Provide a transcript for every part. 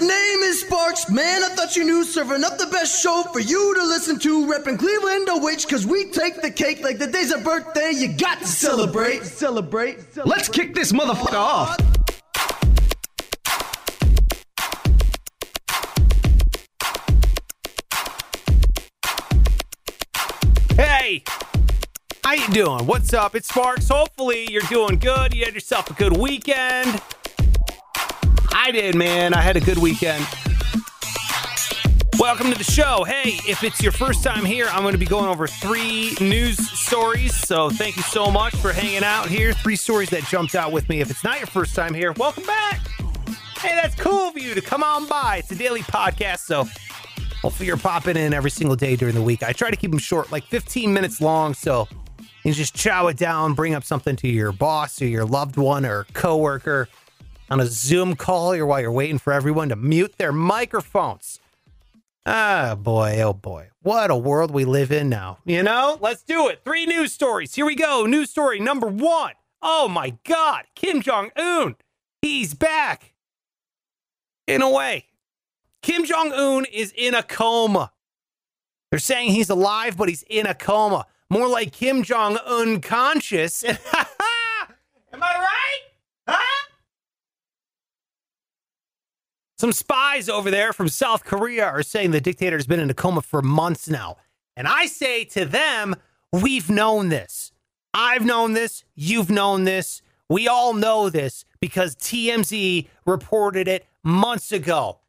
The name is Sparks. Man, I thought you knew. Serving up the best show for you to listen to. Reppin' Cleveland, OH, cause we take the cake. Like the day's a birthday, you got to celebrate. Celebrate. Let's kick this motherfucker off. Hey, how you doing? What's up? It's Sparks. Hopefully you're doing good. You had yourself a good weekend. I did, man. I had a good weekend. Welcome to the show. Hey, if it's your first time here, I'm going to be going over 3 news stories. So thank you so much for hanging out here. 3 stories that jumped out with me. If it's not your first time here, welcome back. Hey, that's cool of you to come on by. It's a daily podcast, so hopefully you're popping in every single day during the week. I try to keep them short, like 15 minutes long, so you just chow it down, bring up something to your boss or your loved one or coworker on a Zoom call or while you're waiting for everyone to mute their microphones. Ah, boy, oh boy. What a world we live in now. You know, let's do it. 3 news stories. Here we go. News story number 1. Oh my God. Kim Jong-un. He's back. In a way. Kim Jong-un is in a coma. They're saying he's alive, but he's in a coma. More like Kim Jong-un conscious. Am I right? Huh? Some spies over there from South Korea are saying the dictator has been in a coma for months now. And I say to them, we've known this. I've known this. You've known this. We all know this because TMZ reported it months ago.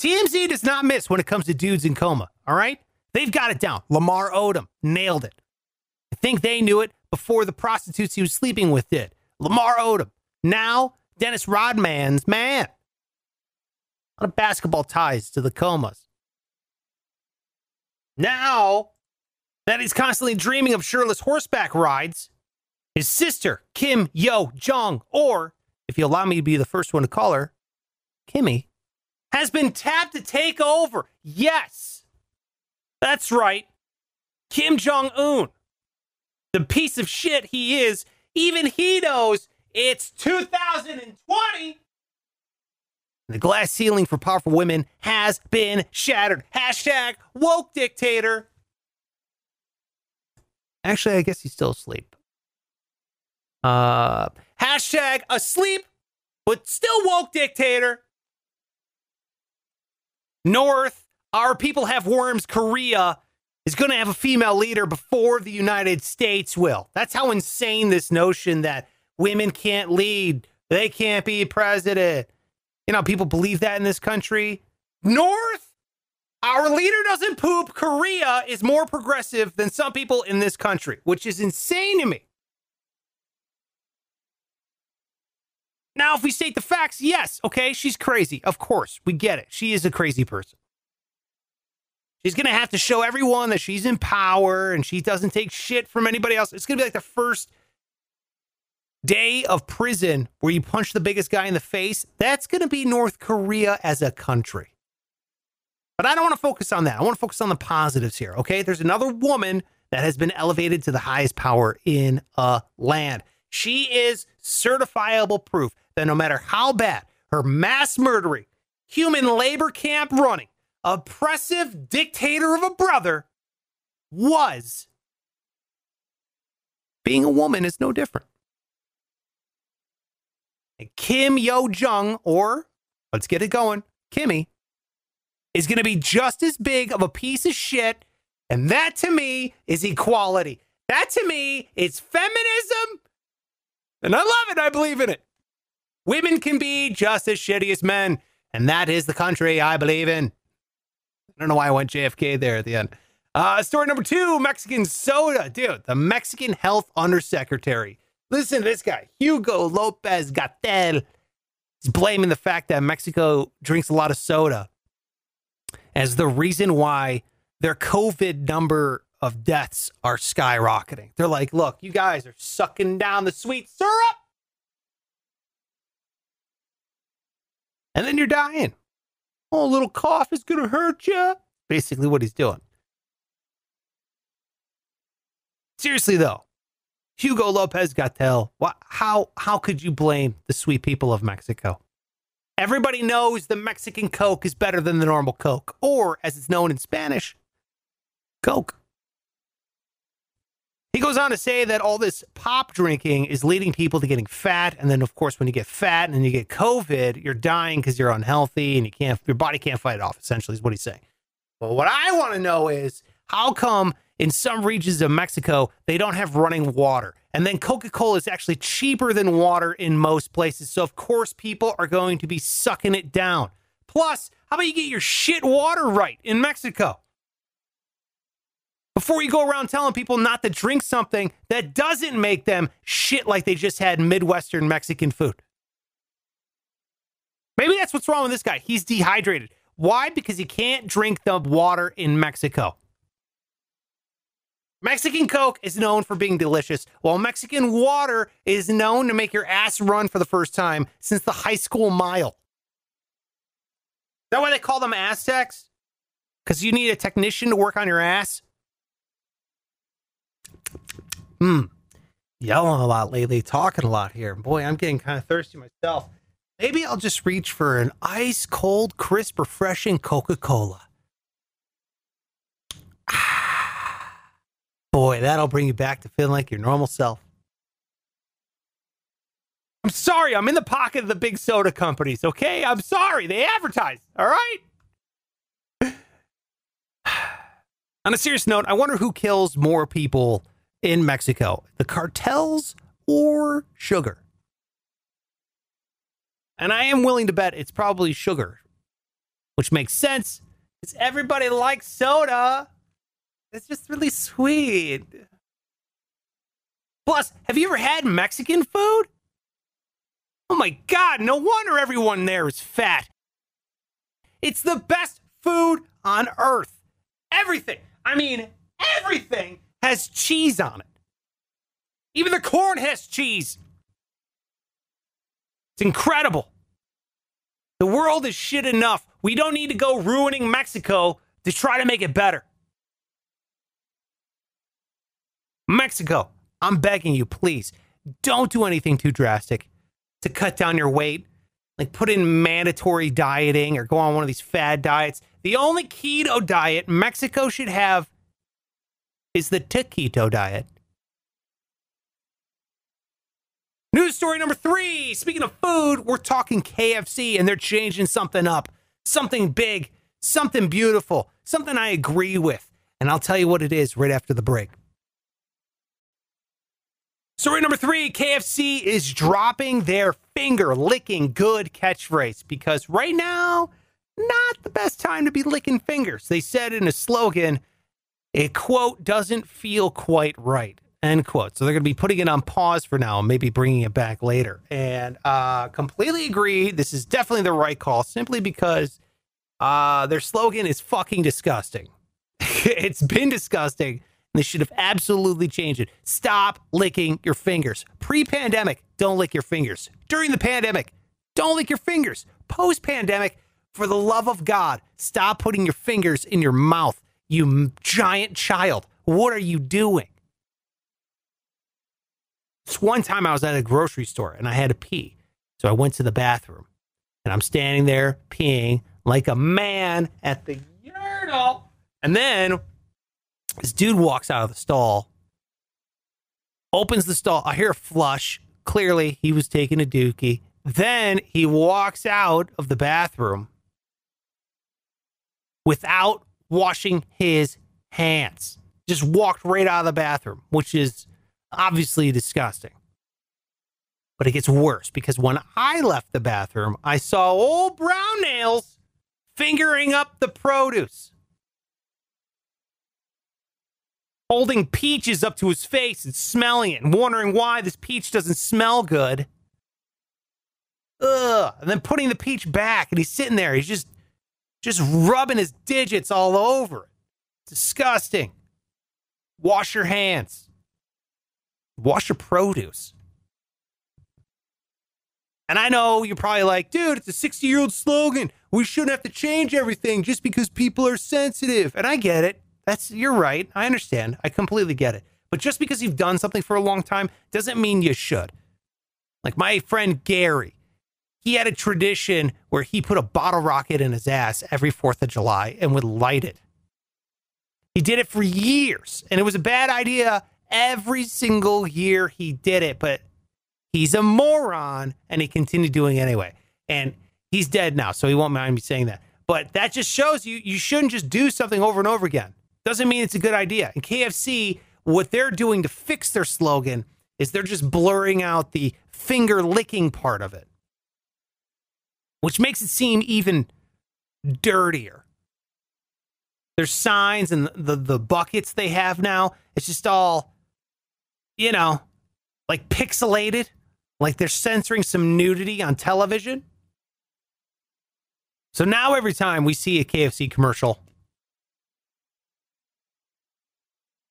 TMZ does not miss when it comes to dudes in coma. All right? They've got it down. Lamar Odom nailed it. I think they knew it before the prostitutes he was sleeping with did. Lamar Odom. Now, Dennis Rodman's man. A lot of basketball ties to the comas. Now that he's constantly dreaming of shirtless horseback rides, his sister, Kim Yo Jong, or if you allow me to be the first one to call her, Kimmy, has been tapped to take over. Yes, that's right. Kim Jong-un, the piece of shit he is, even he knows it's 2020. The glass ceiling for powerful women has been shattered. Hashtag woke dictator. Actually, I guess he's still asleep. Hashtag asleep, but still woke dictator. North, our people have worms. Korea is going to have a female leader before the United States will. That's how insane this notion that women can't lead. They can't be president. You know, people believe that in this country. North, our leader doesn't poop. Korea is more progressive than some people in this country, which is insane to me. Now, if we state the facts, yes, okay, she's crazy. Of course, we get it. She is a crazy person. She's going to have to show everyone that she's in power and she doesn't take shit from anybody else. It's going to be like the first day of prison where you punch the biggest guy in the face. That's going to be North Korea as a country. But I don't want to focus on that. I want to focus on the positives here, okay? There's another woman that has been elevated to the highest power in a land. She is certifiable proof that no matter how bad her mass murdering, human labor camp running, oppressive dictator of a brother was, being a woman is no different. And Kim Yo Jong, or let's get it going, Kimmy, is going to be just as big of a piece of shit. And that to me is equality. That to me is feminism. And I love it. I believe in it. Women can be just as shitty as men. And that is the country I believe in. I don't know why I went JFK there at the end. Story number 2, Mexican soda. Dude, the Mexican Health Undersecretary. Listen to this guy, Hugo López-Gatell. He's blaming the fact that Mexico drinks a lot of soda as the reason why their COVID number of deaths are skyrocketing. They're like, look, you guys are sucking down the sweet syrup. And then you're dying. Oh, a little cough is going to hurt you. Basically what he's doing. Seriously, though. Hugo López-Gatell, how could you blame the sweet people of Mexico? Everybody knows the Mexican Coke is better than the normal Coke, or as it's known in Spanish, Coke. He goes on to say that all this pop drinking is leading people to getting fat. And then, of course, when you get fat and then you get COVID, you're dying because you're unhealthy and you can't, your body can't fight it off, essentially, is what he's saying. Well, what I want to know is how come in some regions of Mexico, they don't have running water? And then Coca-Cola is actually cheaper than water in most places. So, of course, people are going to be sucking it down. Plus, how about you get your shit water right in Mexico? Before you go around telling people not to drink something that doesn't make them shit like they just had Midwestern Mexican food. Maybe that's what's wrong with this guy. He's dehydrated. Why? Because he can't drink the water in Mexico. Mexican Coke is known for being delicious, while Mexican water is known to make your ass run for the first time since the high school mile. Is that why they call them Aztecs? Because you need a technician to work on your ass? Yelling a lot lately, talking a lot here. Boy, I'm getting kind of thirsty myself. Maybe I'll just reach for an ice cold, crisp, refreshing Coca-Cola. Ah, boy, that'll bring you back to feeling like your normal self. I'm sorry, I'm in the pocket of the big soda companies, okay? I'm sorry, they advertise, all right? On a serious note, I wonder who kills more people in Mexico, the cartels or sugar? And I am willing to bet it's probably sugar, which makes sense because everybody likes soda. It's just really sweet. Plus, have you ever had Mexican food? Oh my God, no wonder everyone there is fat. It's the best food on earth. Everything. I mean, everything has cheese on it. Even the corn has cheese. It's incredible. The world is shit enough. We don't need to go ruining Mexico to try to make it better. Mexico, I'm begging you, please, don't do anything too drastic to cut down your weight. Like put in mandatory dieting or go on one of these fad diets. The only keto diet Mexico should have is the taquito diet. News story number 3. Speaking of food, we're talking KFC, and they're changing something up. Something big, something beautiful, something I agree with. And I'll tell you what it is right after the break. Story number 3, KFC is dropping their finger-licking good catchphrase because right now, not the best time to be licking fingers. They said in a slogan, it, quote, doesn't feel quite right, end quote. So they're going to be putting it on pause for now and maybe bringing it back later. And completely agree. This is definitely the right call simply because their slogan is fucking disgusting. It's been disgusting. They should have absolutely changed it. Stop licking your fingers. Pre-pandemic, don't lick your fingers. During the pandemic, don't lick your fingers. Post-pandemic, for the love of God, stop putting your fingers in your mouth. You giant child. What are you doing? This one time I was at a grocery store and I had to pee. So I went to the bathroom and I'm standing there peeing like a man at the urinal. And then this dude walks out of the stall, opens the stall. I hear a flush. Clearly, he was taking a dookie. Then he walks out of the bathroom without washing his hands. Just walked right out of the bathroom, which is obviously disgusting. But it gets worse because when I left the bathroom, I saw old brown nails fingering up the produce, holding peaches up to his face and smelling it and wondering why this peach doesn't smell good. Ugh. And then putting the peach back and he's sitting there. He's just rubbing his digits all over it. Disgusting. Wash your hands. Wash your produce. And I know you're probably like, dude, it's a 60-year-old slogan. We shouldn't have to change everything just because people are sensitive. And I get it. You're right. I understand. I completely get it. But just because you've done something for a long time doesn't mean you should. Like my friend Gary, he had a tradition where he put a bottle rocket in his ass every 4th of July and would light it. He did it for years, and it was a bad idea. Every single year he did it, but he's a moron, and he continued doing it anyway. And he's dead now, so he won't mind me saying that. But that just shows you, you shouldn't just do something over and over again. Doesn't mean it's a good idea. And KFC, what they're doing to fix their slogan is they're just blurring out the finger licking part of it, which makes it seem even dirtier. There's signs and the buckets they have now. It's just all, you know, like pixelated, like they're censoring some nudity on television. So now every time we see a KFC commercial,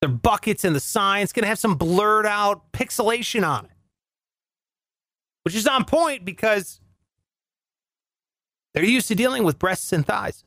the buckets and the signs going to have some blurred out pixelation on it, which is on point because they're used to dealing with breasts and thighs.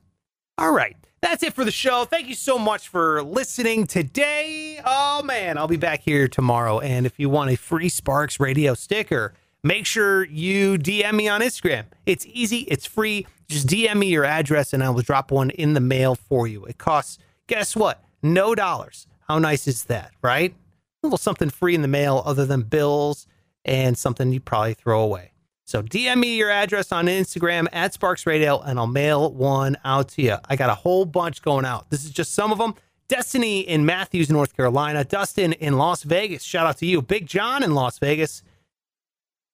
All right. That's it for the show. Thank you so much for listening today. Oh, man, I'll be back here tomorrow. And if you want a free Sparks Radio sticker, make sure you DM me on Instagram. It's easy. It's free. Just DM me your address and I will drop one in the mail for you. It costs, guess what? No dollars. How nice is that, right? A little something free in the mail other than bills and something you probably throw away. So DM me your address on Instagram at Sparks Radio, and I'll mail one out to you. I got a whole bunch going out. This is just some of them. Destiny in Matthews, North Carolina. Dustin in Las Vegas. Shout out to you. Big John in Las Vegas.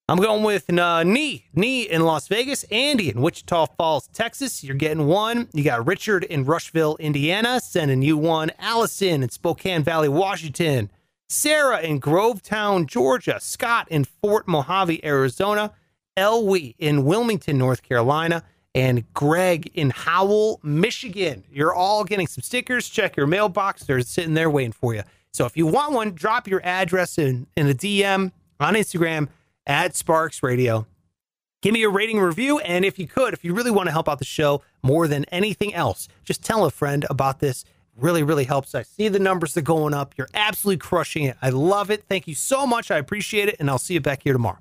I'm going with Nee in Las Vegas. Andy in Wichita Falls, Texas. You're getting one. You got Richard in Rushville, Indiana. Sending you one. Allison in Spokane Valley, Washington. Sarah in Grovetown, Georgia. Scott in Fort Mojave, Arizona. Elwee in Wilmington, North Carolina, and Greg in Howell, Michigan. You're all getting some stickers. Check your mailbox. They're sitting there waiting for you. So if you want one, drop your address in a DM on Instagram at Sparks Radio. Give me a rating and review. And if you could, if you really want to help out the show more than anything else, just tell a friend about this. It really, really helps. I see the numbers are going up. You're absolutely crushing it. I love it. Thank you so much. I appreciate it. And I'll see you back here tomorrow.